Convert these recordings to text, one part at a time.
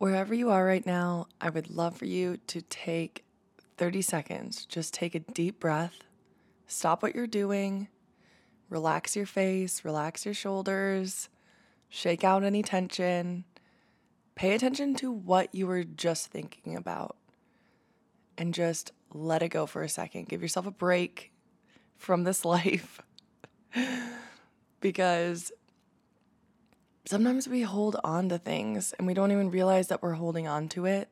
Wherever you are right now, I would love for you to take 30 seconds. Just take a deep breath, stop what you're doing, relax your face, relax your shoulders, shake out any tension, pay attention to what you were just thinking about, and just let it go for a second. Give yourself a break from this life because sometimes we hold on to things and we don't even realize that we're holding on to it,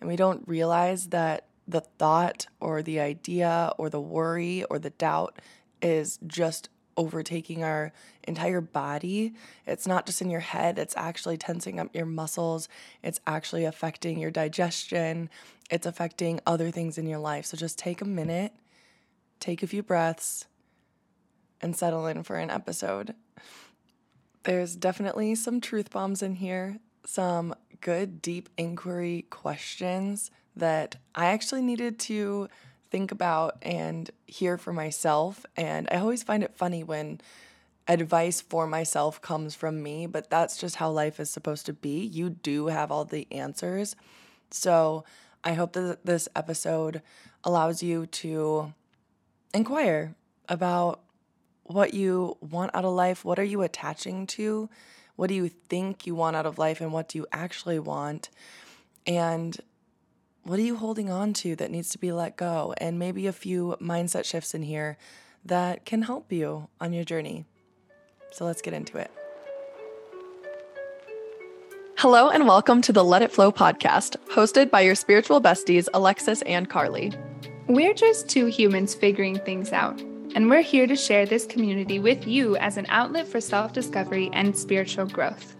and we don't realize that the thought or the idea or the worry or the doubt is just overtaking our entire body. It's not just in your head. It's actually tensing up your muscles. It's actually affecting your digestion. It's affecting other things in your life. So just take a minute, take a few breaths, and settle in for an episode. There's definitely some truth bombs in here, some good deep inquiry questions that I actually needed to think about and hear for myself. And I always find it funny when advice for myself comes from me, but that's just how life is supposed to be. You do have all the answers. So I hope that this episode allows you to inquire about what you want out of life. What are you attaching to? What do you think you want out of life? And what do you actually want? And what are you holding on to that needs to be let go? And maybe a few mindset shifts in here that can help you on your journey. So let's get into it. Hello and welcome to the Let It Flow podcast, hosted by your spiritual besties, Alexis and Carly. We're just two humans figuring things out, and we're here to share this community with you as an outlet for self-discovery and spiritual growth.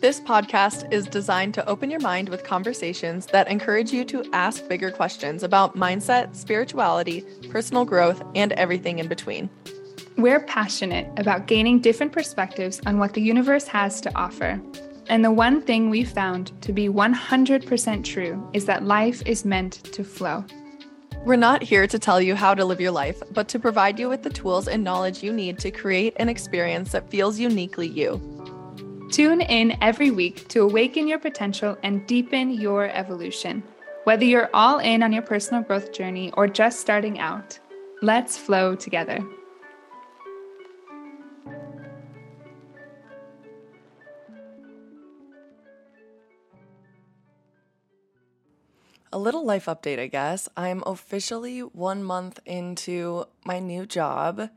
This podcast is designed to open your mind with conversations that encourage you to ask bigger questions about mindset, spirituality, personal growth, and everything in between. We're passionate about gaining different perspectives on what the universe has to offer. And the one thing we've found to be 100% true is that life is meant to flow. We're not here to tell you how to live your life, but to provide you with the tools and knowledge you need to create an experience that feels uniquely you. Tune in every week to awaken your potential and deepen your evolution. Whether you're all in on your personal growth journey or just starting out, let's flow together. A little life update, I guess. I'm officially 1 month into my new job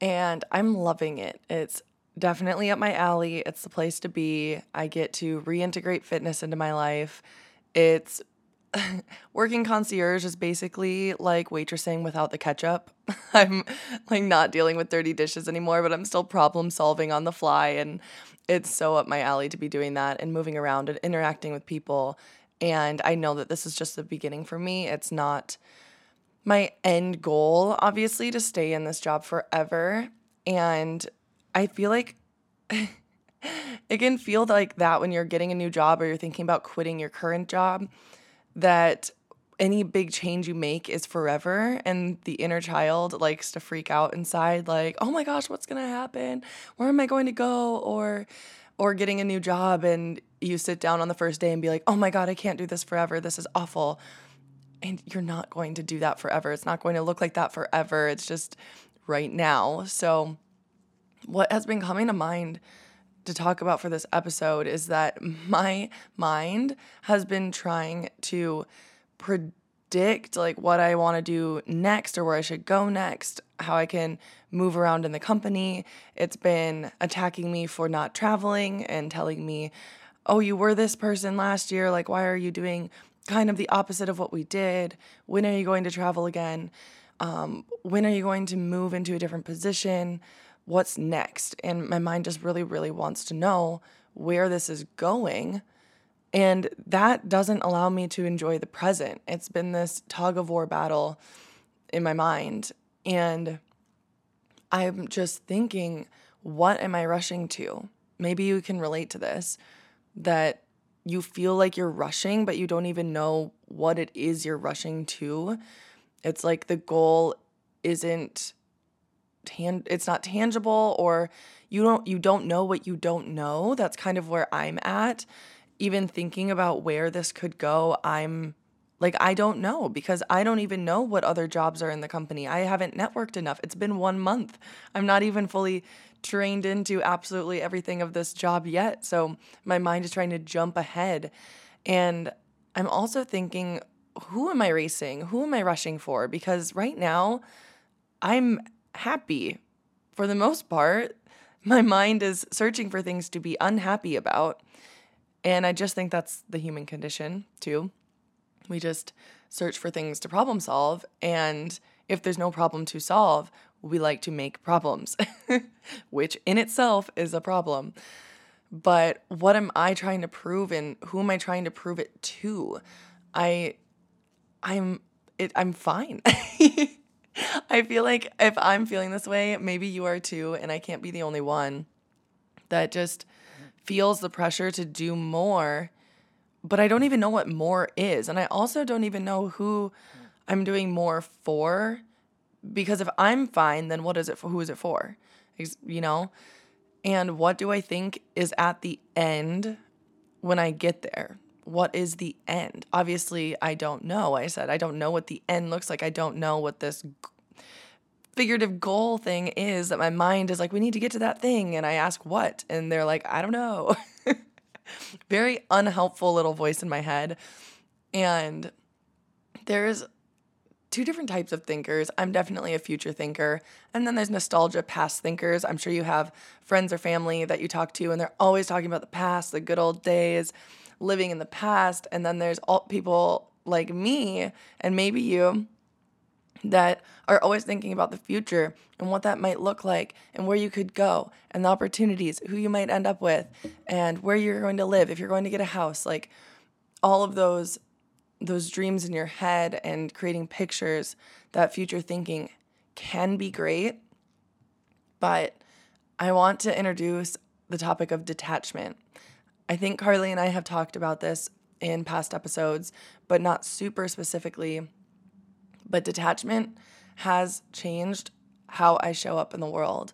and I'm loving it. It's definitely up my alley. It's the place to be. I get to reintegrate fitness into my life. It's working concierge is basically like waitressing without the ketchup. I'm like not dealing with dirty dishes anymore, but I'm still problem solving on the fly. And it's so up my alley to be doing that and moving around and interacting with people. And I know that this is just the beginning for me. It's not my end goal, obviously, to stay in this job forever. And I feel like it can feel like that when you're getting a new job or you're thinking about quitting your current job, that any big change you make is forever. And the inner child likes to freak out inside like, oh my gosh, what's going to happen? Where am I going to go? Or getting a new job and you sit down on the first day and be like, oh my God, I can't do this forever. This is awful. And you're not going to do that forever. It's not going to look like that forever. It's just right now. So what has been coming to mind to talk about for this episode is that my mind has been trying to predict like what I want to do next or where I should go next, how I can move around in the company. It's been attacking me for not traveling and telling me, oh, you were this person last year. Like, why are you doing kind of the opposite of what we did? When are you going to travel again? When are you going to move into a different position? What's next? And my mind just really, really wants to know where this is going. And that doesn't allow me to enjoy the present. It's been this tug of war battle in my mind. And I'm just thinking, what am I rushing to? Maybe you can relate to this, that you feel like you're rushing, but you don't even know what it is you're rushing to. It's like the goal isn't it's not tangible, or you don't know what you don't know. That's kind of where I'm at. even thinking about where this could go, I don't know, because I don't even know what other jobs are in the company. I haven't networked enough. It's been 1 month. I'm not even fully trained into absolutely everything of this job yet. So my mind is trying to jump ahead. And I'm also thinking, who am I racing? Who am I rushing for? Because right now I'm happy for the most part. My mind is searching for things to be unhappy about. And I just think that's the human condition too. We just search for things to problem solve. And if there's no problem to solve, we like to make problems, which in itself is a problem. But what am I trying to prove and who am I trying to prove it to? I'm fine. I feel like if I'm feeling this way, maybe you are too, and I can't be the only one that just feels the pressure to do more, but I don't even know what more is. And I also don't even know who I'm doing more for, because if I'm fine, then what is it for? Who is it for? You know? And what do I think is at the end when I get there? What is the end? Obviously, I don't know. I said, I don't know what the end looks like. I don't know what this figurative goal thing is that my mind is like, we need to get to that thing. And I ask what? And they're like, I don't know. Very unhelpful little voice in my head. And there's two different types of thinkers. I'm definitely a future thinker. And then there's nostalgia past thinkers. I'm sure you have friends or family that you talk to, and they're always talking about the past, the good old days, living in the past. And then there's all people like me and maybe you that are always thinking about the future and what that might look like and where you could go and the opportunities, who you might end up with and where you're going to live, if you're going to get a house, like all of those dreams in your head and creating pictures. That future thinking can be great, but I want to introduce the topic of detachment. I think Carly and I have talked about this in past episodes, but not super specifically. But detachment has changed how I show up in the world,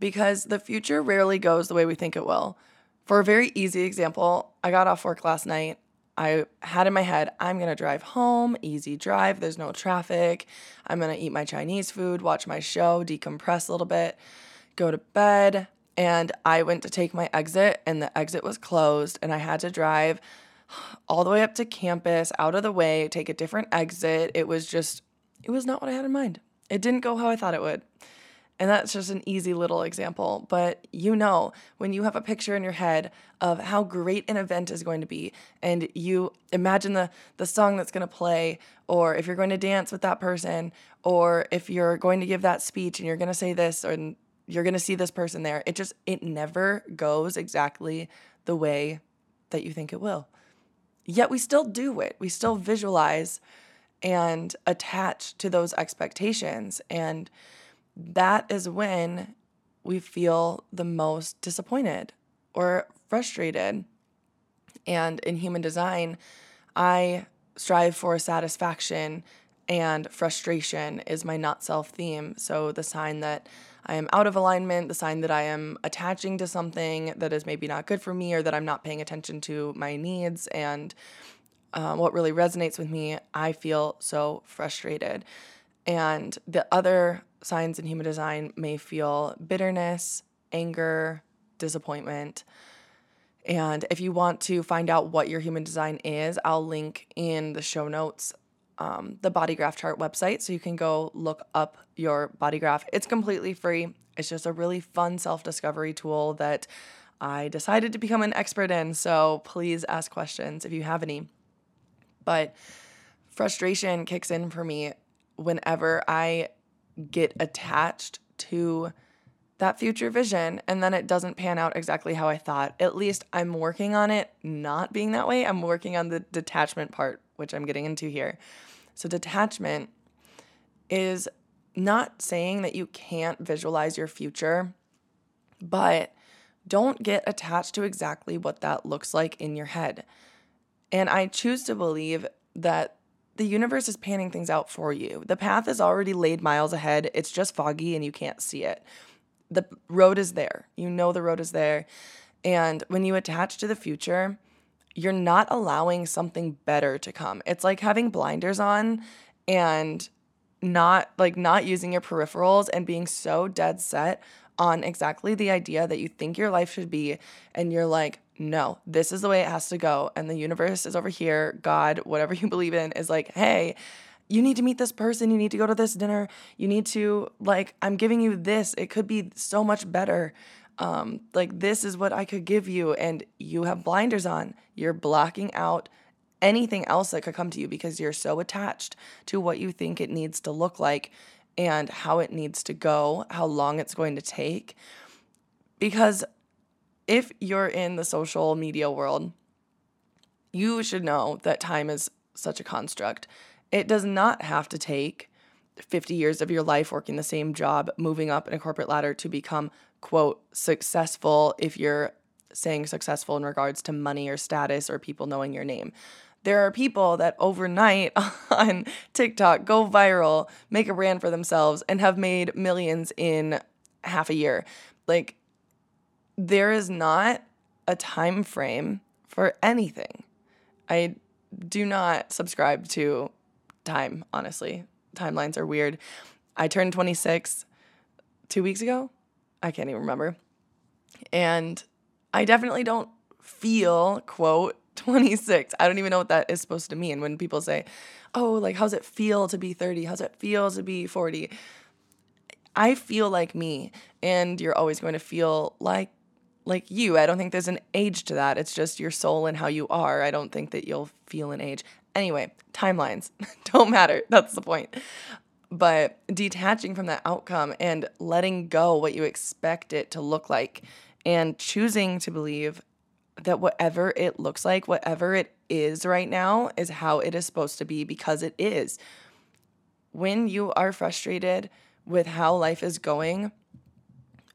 because the future rarely goes the way we think it will. For a very easy example, I got off work last night. I had in my head, I'm going to drive home, easy drive, there's no traffic. I'm going to eat my Chinese food, watch my show, decompress a little bit, go to bed. And I went to take my exit, and the exit was closed, and I had to drive all the way up to campus, out of the way, take a different exit. It was not what I had in mind. It didn't go how I thought it would. And that's just an easy little example. But you know, when you have a picture in your head of how great an event is going to be, and you imagine the song that's going to play, or if you're going to dance with that person, or if you're going to give that speech and you're going to say this, or you're going to see this person there, it never goes exactly the way that you think it will. Yet we still do it. We still visualize and attach to those expectations. And that is when we feel the most disappointed or frustrated. And in Human Design, I strive for satisfaction, and frustration is my not-self theme. So the sign that I am out of alignment, the sign that I am attaching to something that is maybe not good for me, or that I'm not paying attention to my needs and what really resonates with me, I feel so frustrated. And the other signs in Human Design may feel bitterness, anger, disappointment. And if you want to find out what your Human Design is, I'll link in the show notes the BodyGraph chart website, so you can go look up your BodyGraph. It's completely free. It's just a really fun self-discovery tool that I decided to become an expert in, so please ask questions if you have any. But frustration kicks in for me whenever I get attached to that future vision, and then it doesn't pan out exactly how I thought. At least I'm working on it not being that way. I'm working on the detachment part, which I'm getting into here. So detachment is not saying that you can't visualize your future, but don't get attached to exactly what that looks like in your head. And I choose to believe that the universe is panning things out for you. The path is already laid miles ahead. It's just foggy and you can't see it. The road is there. You know the road is there. And when you attach to the future – you're not allowing something better to come. It's like having blinders on and not using your peripherals and being so dead set on exactly the idea that you think your life should be, and you're like, no, this is the way it has to go, and the universe is over here, God, whatever you believe in, is like, hey, you need to meet this person, you need to go to this dinner, you need to, like, I'm giving you this, it could be so much better, like, this is what I could give you, and you have blinders on, you're blocking out anything else that could come to you because you're so attached to what you think it needs to look like and how it needs to go, how long it's going to take. Because if you're in the social media world, you should know that time is such a construct. It does not have to take 50 years of your life working the same job, moving up in a corporate ladder to become, quote, successful, if you're saying successful in regards to money or status or people knowing your name. There are people that overnight on TikTok go viral, make a brand for themselves, and have made millions in half a year. Like, there is not a time frame for anything. I do not subscribe to time, honestly. Timelines are weird. I turned 26 2 weeks ago. I can't even remember. And I definitely don't feel, quote, 26. I don't even know what that is supposed to mean when people say, oh, like, how's it feel to be 30? How's it feel to be 40? I feel like me, and you're always going to feel like you. I don't think there's an age to that. It's just your soul and how you are. I don't think that you'll feel an age. Anyway, timelines don't matter. That's the point. But detaching from that outcome and letting go what you expect it to look like and choosing to believe that whatever it looks like, whatever it is right now, is how it is supposed to be because it is. When you are frustrated with how life is going,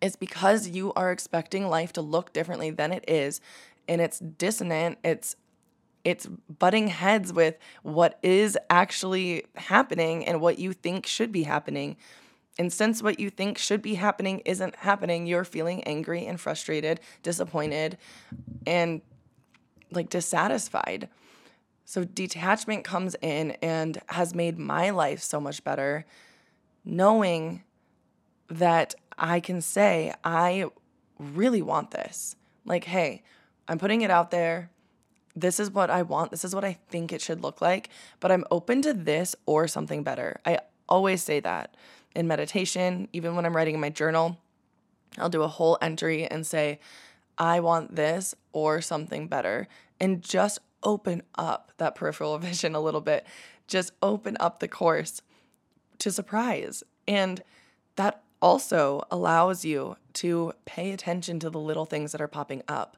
it's because you are expecting life to look differently than it is, and it's dissonant, it's butting heads with what is actually happening and what you think should be happening. And since what you think should be happening isn't happening, you're feeling angry and frustrated, disappointed, and like dissatisfied. So detachment comes in and has made my life so much better, knowing that I can say, I really want this. Like, hey, I'm putting it out there. This is what I want. This is what I think it should look like, but I'm open to this or something better. I always say that. In meditation, even when I'm writing in my journal, I'll do a whole entry and say, I want this or something better. And just open up that peripheral vision a little bit. Just open up the course to surprise. And that also allows you to pay attention to the little things that are popping up.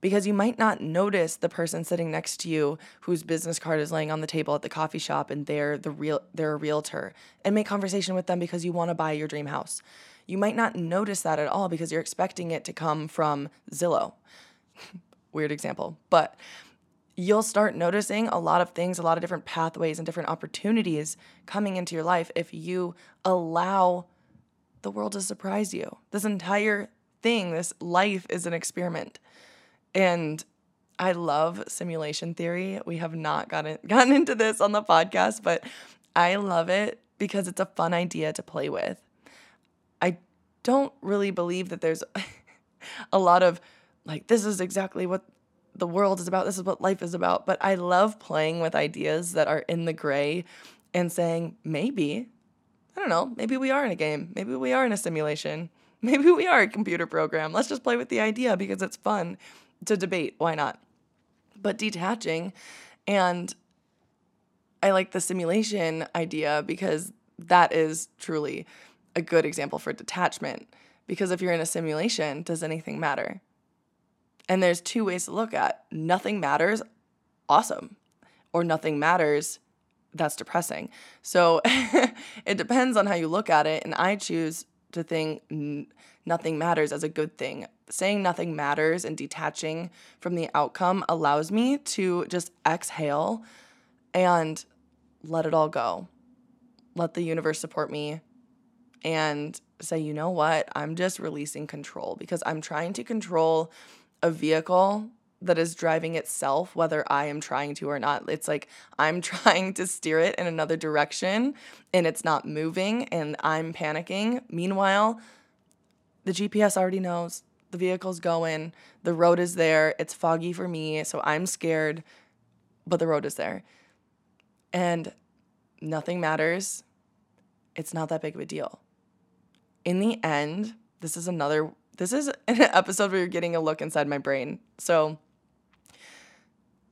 Because you might not notice the person sitting next to you whose business card is laying on the table at the coffee shop, and they're a realtor, and make conversation with them because you want to buy your dream house. You might not notice that at all because you're expecting it to come from Zillow. Weird example, but you'll start noticing a lot of things, a lot of different pathways and different opportunities coming into your life if you allow the world to surprise you. This entire thing, this life, is an experiment. And I love simulation theory. We have not gotten into this on the podcast, but I love it because it's a fun idea to play with. I don't really believe that there's a lot of, like, this is exactly what the world is about, this is what life is about, but I love playing with ideas that are in the gray and saying, maybe, I don't know, maybe we are in a game, maybe we are in a simulation, maybe we are a computer program. Let's just play with the idea because it's fun to debate, why not? But detaching, and I like the simulation idea because that is truly a good example for detachment, because if you're in a simulation, does anything matter? And there's two ways to look at. Nothing matters, awesome, or nothing matters, that's depressing. So it depends on how you look at it, and I choose to think nothing matters as a good thing. Saying nothing matters and detaching from the outcome allows me to just exhale and let it all go. Let the universe support me and say, you know what? I'm just releasing control, because I'm trying to control a vehicle that is driving itself, whether I am trying to or not. It's like I'm trying to steer it in another direction and it's not moving and I'm panicking. Meanwhile, the GPS already knows. The vehicle's going. The road is there. It's foggy for me, so I'm scared, but the road is there. And nothing matters. It's not that big of a deal. In the end, this is an episode where you're getting a look inside my brain. So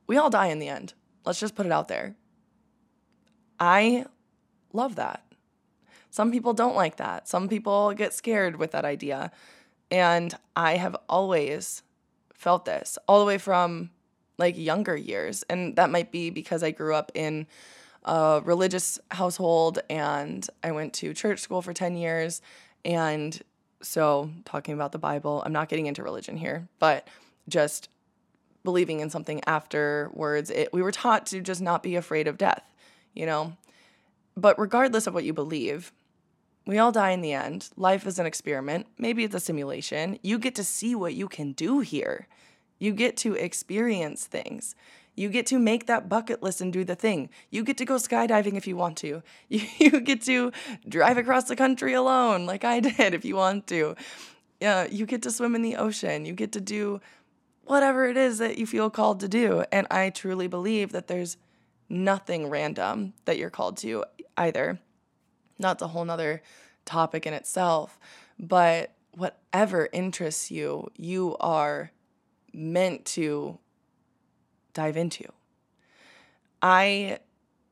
we all die in the end. Let's just put it out there. I love that. Some people don't like that. Some people get scared with that idea. And I have always felt this all the way from like younger years. And that might be because I grew up in a religious household and I went to church school for 10 years. And so talking about the Bible, I'm not getting into religion here, but just believing in something afterwards, we were taught to just not be afraid of death, you know? But regardless of what you believe, we all die in the end. Life is an experiment. Maybe it's a simulation. You get to see what you can do here. You get to experience things. You get to make that bucket list and do the thing. You get to go skydiving if you want to. You get to drive across the country alone like I did if you want to. You get to swim in the ocean. You get to do whatever it is that you feel called to do. And I truly believe that there's nothing random that you're called to either. That's a whole nother topic in itself. But whatever interests you, you are meant to dive into. I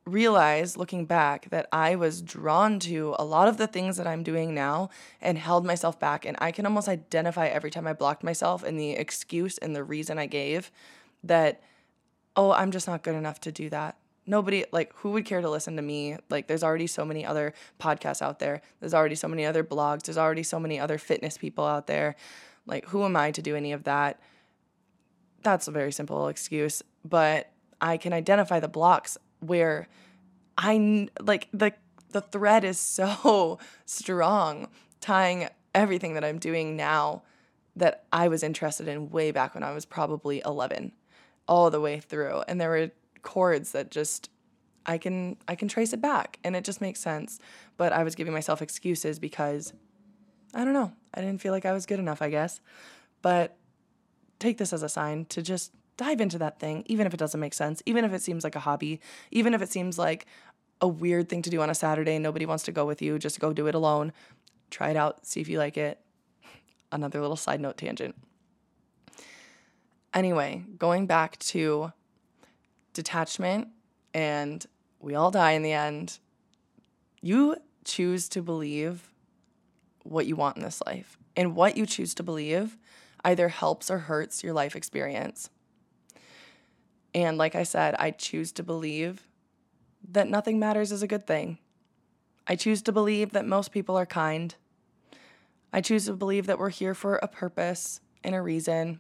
realized looking back that I was drawn to a lot of the things that I'm doing now and held myself back. And I can almost identify every time I blocked myself and the excuse and the reason I gave that, oh, I'm just not good enough to do that. Nobody, like, who would care to listen to me? Like, there's already so many other podcasts out there. There's already so many other blogs. There's already so many other fitness people out there. Like, who am I to do any of that? That's a very simple excuse, but I can identify the blocks where I, like, the thread is so strong tying everything that I'm doing now that I was interested in way back when I was probably 11 all the way through. And there were chords that just, I can trace it back and it just makes sense. But I was giving myself excuses because, I don't know, I didn't feel like I was good enough, I guess. But take this as a sign to just dive into that thing, even if it doesn't make sense, even if it seems like a hobby, even if it seems like a weird thing to do on a Saturday and nobody wants to go with you, just go do it alone. Try it out, see if you like it. Another little side note tangent. Anyway, going back to detachment and we all die in the end. You choose to believe what you want in this life, and what you choose to believe either helps or hurts your life experience. And like I said, I choose to believe that nothing matters is a good thing. I choose to believe that most people are kind. I choose to believe that we're here for a purpose and a reason.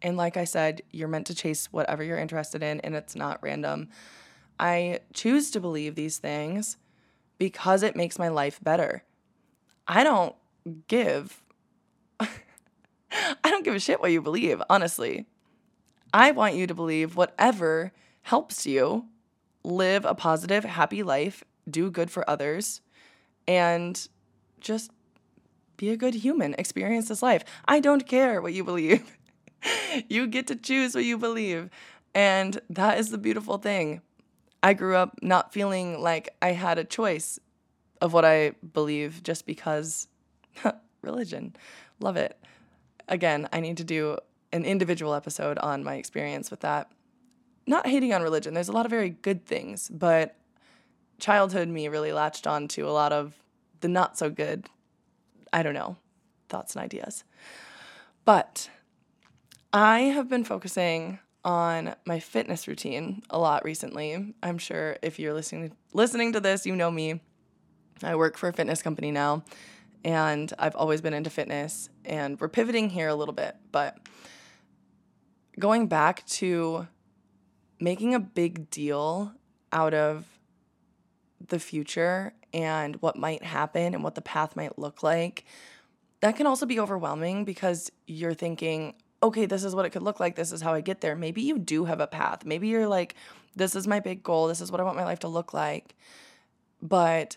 And like I said, you're meant to chase whatever you're interested in, and it's not random. I choose to believe these things because it makes my life better. I don't give a shit what you believe, honestly. I want you to believe whatever helps you live a positive, happy life, do good for others, and just be a good human, experience this life. I don't care what you believe. You get to choose what you believe, and that is the beautiful thing. I grew up not feeling like I had a choice of what I believe just because religion. Love it. Again, I need to do an individual episode on my experience with that. Not hating on religion. There's a lot of very good things, but childhood me really latched on to a lot of the not so good, I don't know, thoughts and ideas. But I have been focusing on my fitness routine a lot recently. I'm sure if you're listening to this, you know me. I work for a fitness company now. And I've always been into fitness, and we're pivoting here a little bit, but going back to making a big deal out of the future and what might happen and what the path might look like, that can also be overwhelming because you're thinking, okay, this is what it could look like. This is how I get there. Maybe you do have a path. Maybe you're like, this is my big goal. This is what I want my life to look like. But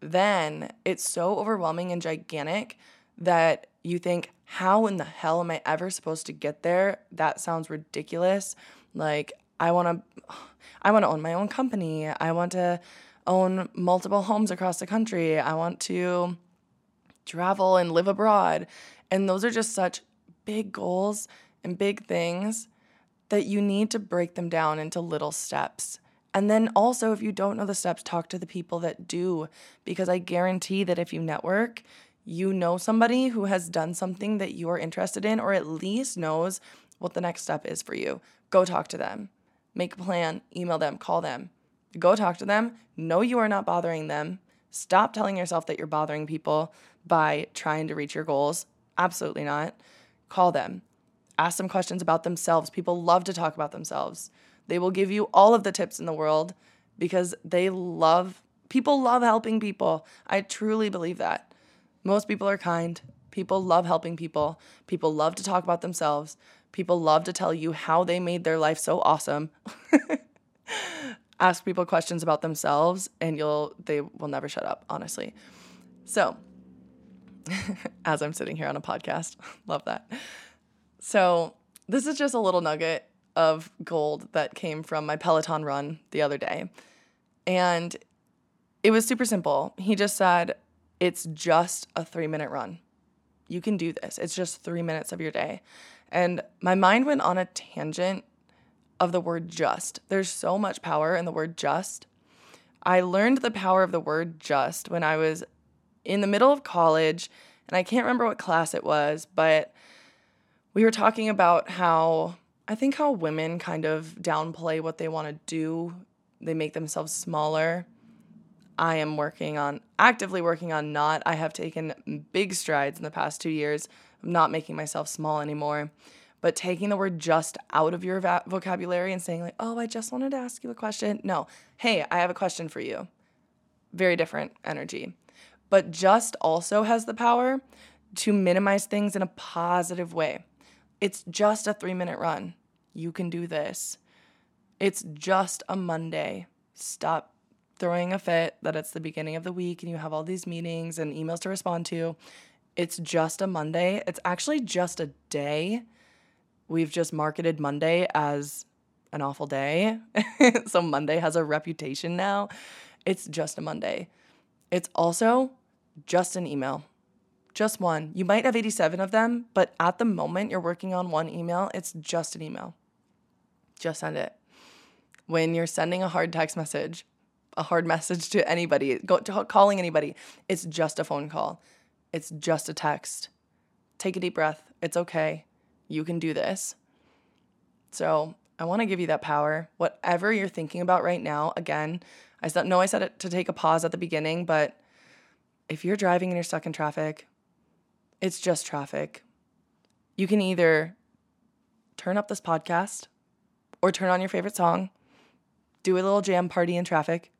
then it's so overwhelming and gigantic that you think, how in the hell am I ever supposed to get there? That sounds ridiculous. Like, I want to own my own company. I want to own multiple homes across the country. I want to travel and live abroad. And those are just such big goals and big things that you need to break them down into little steps. And then also, if you don't know the steps, talk to the people that do, because I guarantee that if you network, you know somebody who has done something that you're interested in, or at least knows what the next step is for you. Go talk to them. Make a plan, email them, call them. Go talk to them. No, you are not bothering them. Stop telling yourself that you're bothering people by trying to reach your goals. Absolutely not. Call them. Ask them questions about themselves. People love to talk about themselves. They will give you all of the tips in the world because people love helping people. I truly believe that. Most people are kind. People love helping people. People love to talk about themselves. People love to tell you how they made their life so awesome. Ask people questions about themselves and they will never shut up, honestly. So, as I'm sitting here on a podcast, love that. So this is just a little nugget of gold that came from my Peloton run the other day. And it was super simple. He just said, it's just a 3-minute run. You can do this. It's just 3 minutes of your day. And my mind went on a tangent of the word just. There's so much power in the word just. I learned the power of the word just when I was in the middle of college, and I can't remember what class it was, but we were talking about how women kind of downplay what they want to do. They make themselves smaller. I am actively working on not. I have taken big strides in the past 2 years. I'm not making myself small anymore. But taking the word just out of your vocabulary and saying like, oh, I just wanted to ask you a question. No, hey, I have a question for you. Very different energy. But just also has the power to minimize things in a positive way. It's just a 3-minute run. You can do this. It's just a Monday. Stop throwing a fit that it's the beginning of the week and you have all these meetings and emails to respond to. It's just a Monday. It's actually just a day. We've just marketed Monday as an awful day. So Monday has a reputation now. It's just a Monday. It's also just an email. Just one. You might have 87 of them, but at the moment you're working on one email, it's just an email. Just send it. When you're sending a hard text message, a hard message to anybody, calling anybody, it's just a phone call. It's just a text. Take a deep breath. It's okay. You can do this. So I want to give you that power. Whatever you're thinking about right now, again, I said it to take a pause at the beginning, but if you're driving and you're stuck in traffic, it's just traffic. You can either turn up this podcast or turn on your favorite song, do a little jam party in traffic,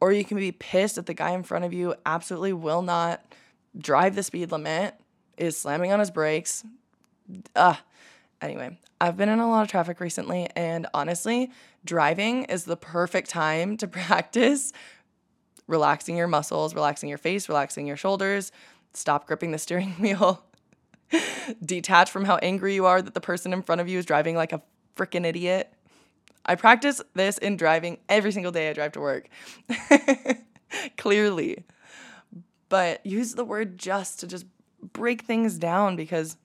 or you can be pissed that the guy in front of you absolutely will not drive the speed limit, is slamming on his brakes. Anyway, I've been in a lot of traffic recently, and honestly, driving is the perfect time to practice relaxing your muscles, relaxing your face, relaxing your shoulders, stop gripping the steering wheel, detach from how angry you are that the person in front of you is driving like a freaking idiot. I practice this in driving every single day I drive to work, clearly. But use the word just to just break things down, because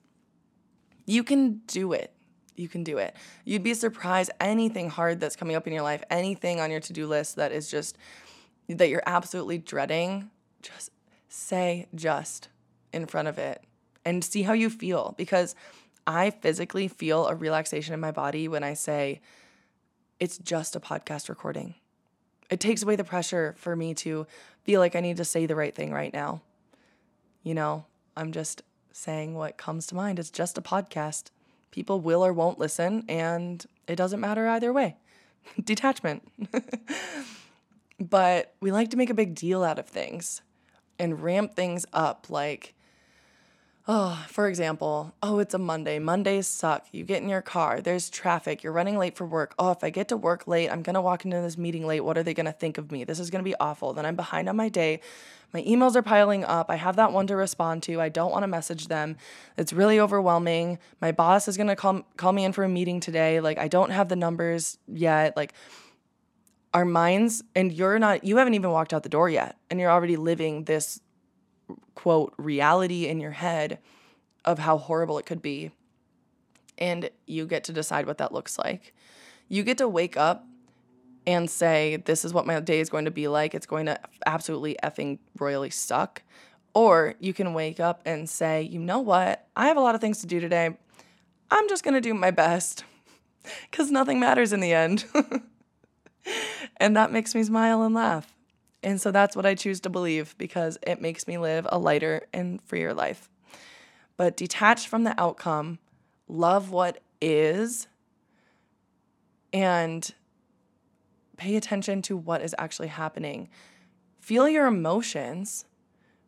you can do it. You can do it. You'd be surprised anything hard that's coming up in your life, anything on your to-do list that is just, that you're absolutely dreading, just say just in front of it and see how you feel. Because I physically feel a relaxation in my body when I say, it's just a podcast recording. It takes away the pressure for me to feel like I need to say the right thing right now. You know, I'm just saying what comes to mind. It's just a podcast. People will or won't listen, and it doesn't matter either way. Detachment. But we like to make a big deal out of things and ramp things up like, For example, it's a Monday. Mondays suck. You get in your car. There's traffic. You're running late for work. If I get to work late, I'm going to walk into this meeting late. What are they going to think of me? This is going to be awful. Then I'm behind on my day. My emails are piling up. I have that one to respond to. I don't want to message them. It's really overwhelming. My boss is going to call me in for a meeting today. Like, I don't have the numbers yet. Like, our minds, and you haven't even walked out the door yet, and you're already living this quote reality in your head of how horrible it could be. And you get to decide what that looks like. You get to wake up and say, this is what my day is going to be like. It's going to absolutely effing royally suck. Or you can wake up and say, you know what? I have a lot of things to do today. I'm just going to do my best because nothing matters in the end. And that makes me smile and laugh. And so that's what I choose to believe because it makes me live a lighter and freer life. But detach from the outcome, love what is, and pay attention to what is actually happening. Feel your emotions.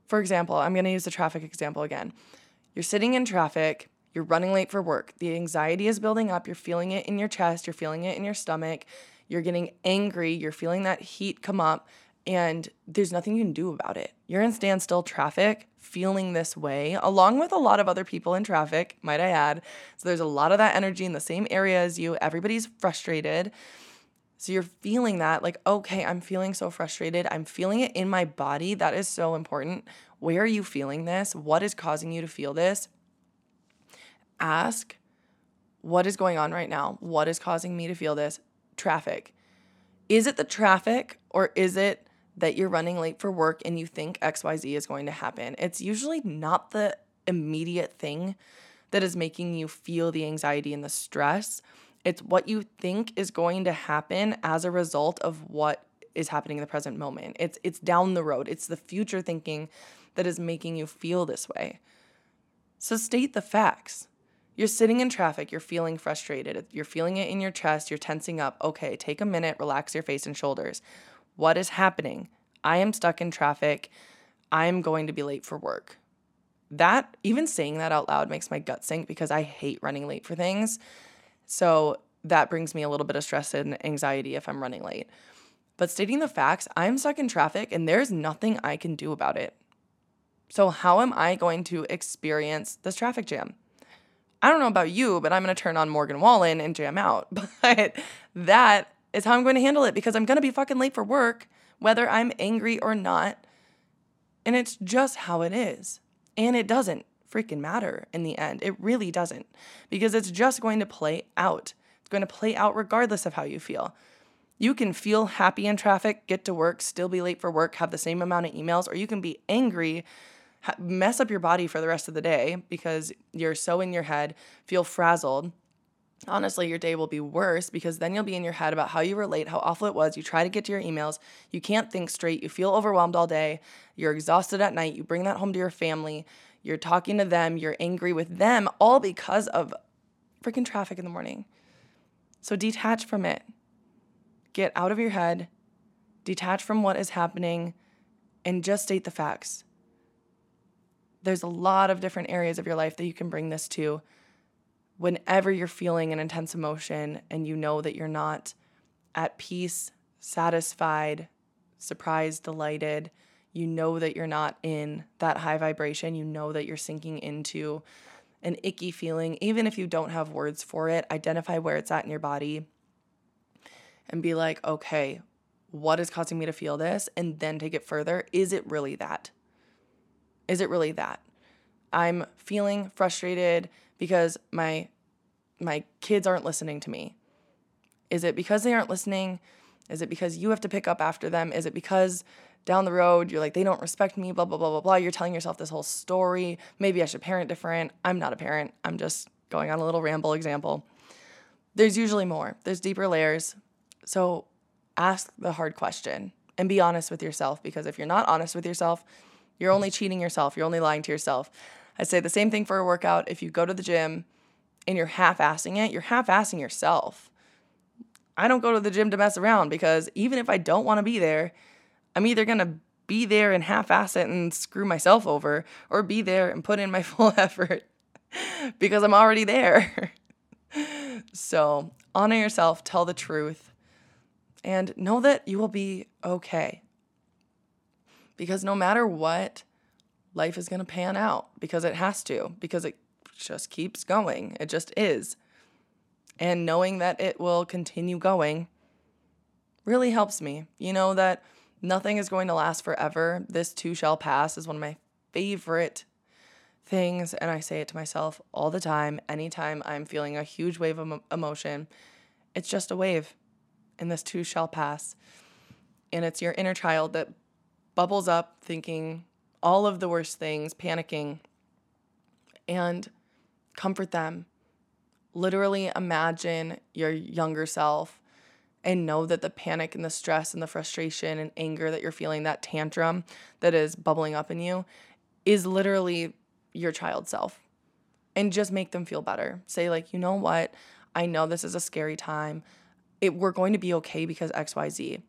For example, I'm going to use the traffic example again. You're sitting in traffic. You're running late for work. The anxiety is building up. You're feeling it in your chest. You're feeling it in your stomach. You're getting angry. You're feeling that heat come up. And there's nothing you can do about it. You're in standstill traffic, feeling this way, along with a lot of other people in traffic, might I add. So there's a lot of that energy in the same area as you. Everybody's frustrated. So you're feeling that, like, okay, I'm feeling so frustrated. I'm feeling it in my body. That is so important. Where are you feeling this? What is causing you to feel this? Ask, what is going on right now? What is causing me to feel this? Traffic. Is it the traffic, or is it that you're running late for work and you think XYZ is going to happen? It's usually not the immediate thing that is making you feel the anxiety and the stress. It's what you think is going to happen as a result of what is happening in the present moment. It's down the road. It's the future thinking that is making you feel this way. So state the facts. You're sitting in traffic. You're feeling frustrated. You're feeling it in your chest. You're tensing up. Okay, take a minute. Relax your face and shoulders. What is happening? I am stuck in traffic. I am going to be late for work. That, even saying that out loud makes my gut sink because I hate running late for things. So that brings me a little bit of stress and anxiety if I'm running late. But stating the facts, I'm stuck in traffic and there's nothing I can do about it. So how am I going to experience this traffic jam? I don't know about you, but I'm going to turn on Morgan Wallen and jam out. But that is how I'm going to handle it because I'm going to be fucking late for work, whether I'm angry or not. And it's just how it is. And it doesn't freaking matter in the end. It really doesn't, because it's just going to play out. It's going to play out regardless of how you feel. You can feel happy in traffic, get to work, still be late for work, have the same amount of emails, or you can be angry, mess up your body for the rest of the day because you're so in your head, feel frazzled. Honestly, your day will be worse because then you'll be in your head about how you were late, how awful it was. You try to get to your emails. You can't think straight. You feel overwhelmed all day. You're exhausted at night. You bring that home to your family. You're talking to them. You're angry with them, all because of freaking traffic in the morning. So detach from it. Get out of your head. Detach from what is happening and just state the facts. There's a lot of different areas of your life that you can bring this to. Whenever you're feeling an intense emotion and you know that you're not at peace, satisfied, surprised, delighted, you know that you're not in that high vibration, you know that you're sinking into an icky feeling, even if you don't have words for it, identify where it's at in your body and be like, okay, what is causing me to feel this? And then take it further. Is it really that? Is it really that? I'm feeling frustrated because my kids aren't listening to me. Is it because they aren't listening? Is it because you have to pick up after them? Is it because down the road you're like, they don't respect me, blah, blah, blah, blah, blah. You're telling yourself this whole story. Maybe I should parent different. I'm not a parent. I'm just going on a little ramble example. There's usually more. There's deeper layers. So ask the hard question and be honest with yourself, because if you're not honest with yourself, you're only cheating yourself. You're only lying to yourself. I say the same thing for a workout. If you go to the gym and you're half-assing it, you're half-assing yourself. I don't go to the gym to mess around because even if I don't want to be there, I'm either going to be there and half-ass it and screw myself over, or be there and put in my full effort because I'm already there. So honor yourself, tell the truth, and know that you will be okay. Because no matter what, life is going to pan out, because it has to, because it just keeps going. It just is. And knowing that it will continue going really helps me. You know that nothing is going to last forever. This too shall pass is one of my favorite things, and I say it to myself all the time. Anytime I'm feeling a huge wave of emotion, it's just a wave, and this too shall pass. And it's your inner child that bubbles up thinking all of the worst things, panicking, and comfort them. Literally imagine your younger self and know that the panic and the stress and the frustration and anger that you're feeling, that tantrum that is bubbling up in you, is literally your child self. And just make them feel better. Say like, you know what? I know this is a scary time. We're going to be okay because X, Y, Z.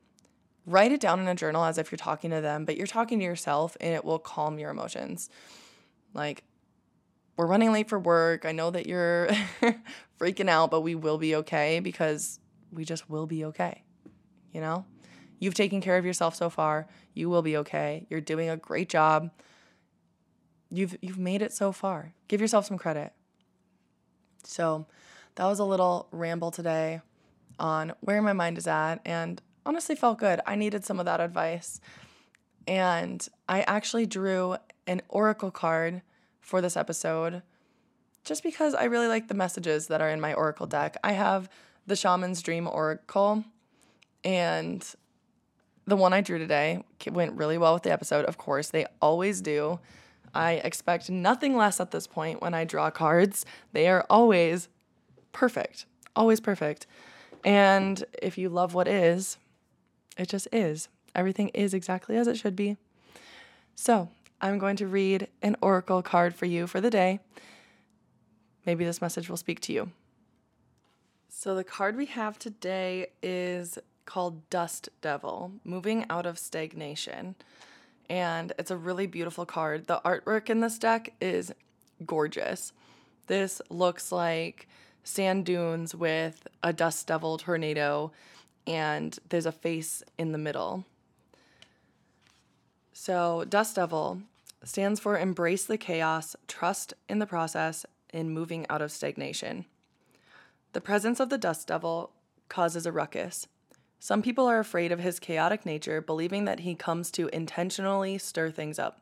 Write it down in a journal as if you're talking to them, but you're talking to yourself, and it will calm your emotions. Like, we're running late for work. I know that you're freaking out, but we will be okay because we just will be okay. You know, you've taken care of yourself so far. You will be okay. You're doing a great job. You've made it so far. Give yourself some credit. So that was a little ramble today on where my mind is at, and honestly felt good. I needed some of that advice. And I actually drew an oracle card for this episode just because I really like the messages that are in my oracle deck. I have the Shaman's Dream Oracle, and the one I drew today went really well with the episode. Of course, they always do. I expect nothing less at this point when I draw cards. They are always perfect, always perfect. And if you love what is, it just is. Everything is exactly as it should be. So I'm going to read an oracle card for you for the day. Maybe this message will speak to you. So the card we have today is called Dust Devil, Moving Out of Stagnation. And it's a really beautiful card. The artwork in this deck is gorgeous. This looks like sand dunes with a dust devil tornado, and there's a face in the middle. So Dust Devil stands for embrace the chaos, trust in the process, and moving out of stagnation. The presence of the Dust Devil causes a ruckus. Some people are afraid of his chaotic nature, believing that he comes to intentionally stir things up.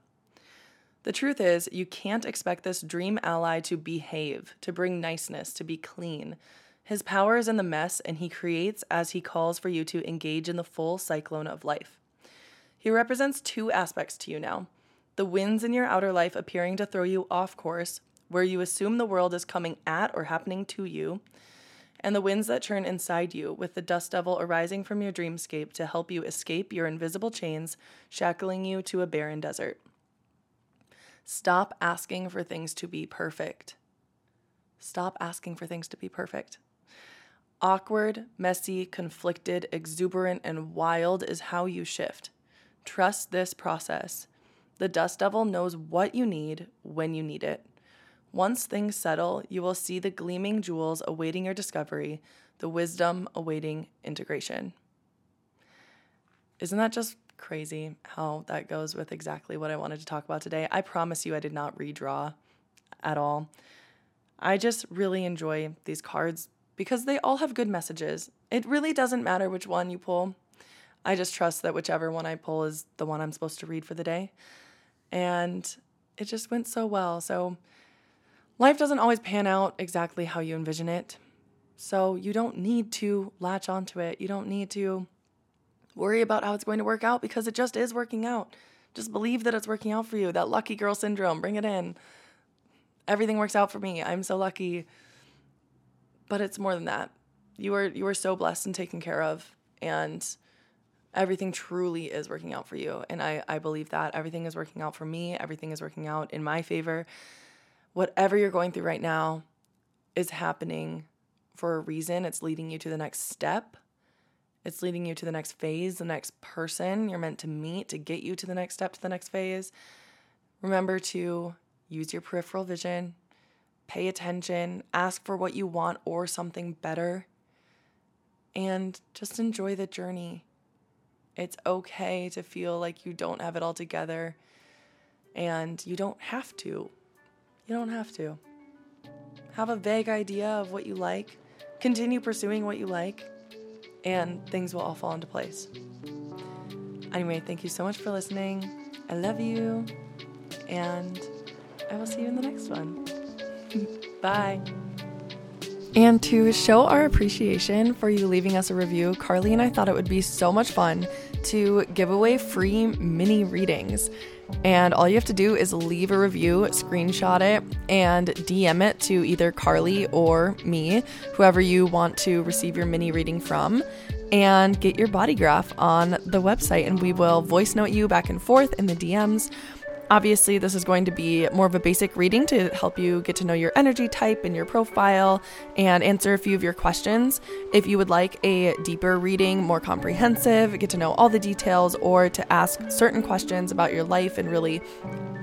The truth is, you can't expect this dream ally to behave, to bring niceness, to be clean. His power is in the mess, and he creates as he calls for you to engage in the full cyclone of life. He represents two aspects to you now. The winds in your outer life appearing to throw you off course, where you assume the world is coming at or happening to you, and the winds that churn inside you, with the Dust Devil arising from your dreamscape to help you escape your invisible chains, shackling you to a barren desert. Stop asking for things to be perfect. Stop asking for things to be perfect. Awkward, messy, conflicted, exuberant, and wild is how you shift. Trust this process. The Dust Devil knows what you need when you need it. Once things settle, you will see the gleaming jewels awaiting your discovery, the wisdom awaiting integration. Isn't that just crazy how that goes with exactly what I wanted to talk about today? I promise you I did not redraw at all. I just really enjoy these cards because they all have good messages. It really doesn't matter which one you pull. I just trust that whichever one I pull is the one I'm supposed to read for the day. And it just went so well. So life doesn't always pan out exactly how you envision it, so you don't need to latch onto it. You don't need to worry about how it's going to work out because it just is working out. Just believe that it's working out for you. That lucky girl syndrome, bring it in. Everything works out for me. I'm so lucky. But it's more than that. You are so blessed and taken care of, and everything truly is working out for you. And I believe that. Everything is working out for me. Everything is working out in my favor. Whatever you're going through right now is happening for a reason. It's leading you to the next step. It's leading you to the next phase, the next person you're meant to meet to get you to the next step, to the next phase. Remember to use your peripheral vision, pay attention, ask for what you want or something better, and just enjoy the journey. It's okay to feel like you don't have it all together, and you don't have to. You don't have to. Have a vague idea of what you like, continue pursuing what you like, and things will all fall into place. Anyway, thank you so much for listening. I love you, and I will see you in the next one. Bye. And to show our appreciation for you leaving us a review, Carly and I thought it would be so much fun to give away free mini readings. And all you have to do is leave a review, screenshot it, and DM it to either Carly or me, whoever you want to receive your mini reading from, and get your body graph on the website. And we will voice note you back and forth in the DMs. Obviously, this is going to be more of a basic reading to help you get to know your energy type and your profile and answer a few of your questions. If you would like a deeper reading, more comprehensive, get to know all the details, or to ask certain questions about your life and really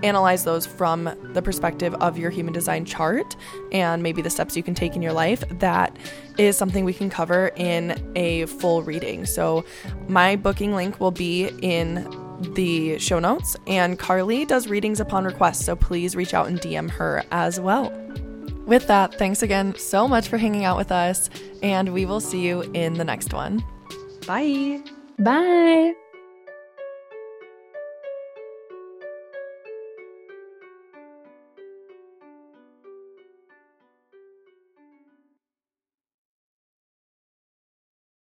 analyze those from the perspective of your human design chart and maybe the steps you can take in your life, that is something we can cover in a full reading. So my booking link will be in the show notes, and Carly does readings upon request, so please reach out and DM her as well. With that, thanks again so much for hanging out with us, and we will see you in the next one. Bye. Bye.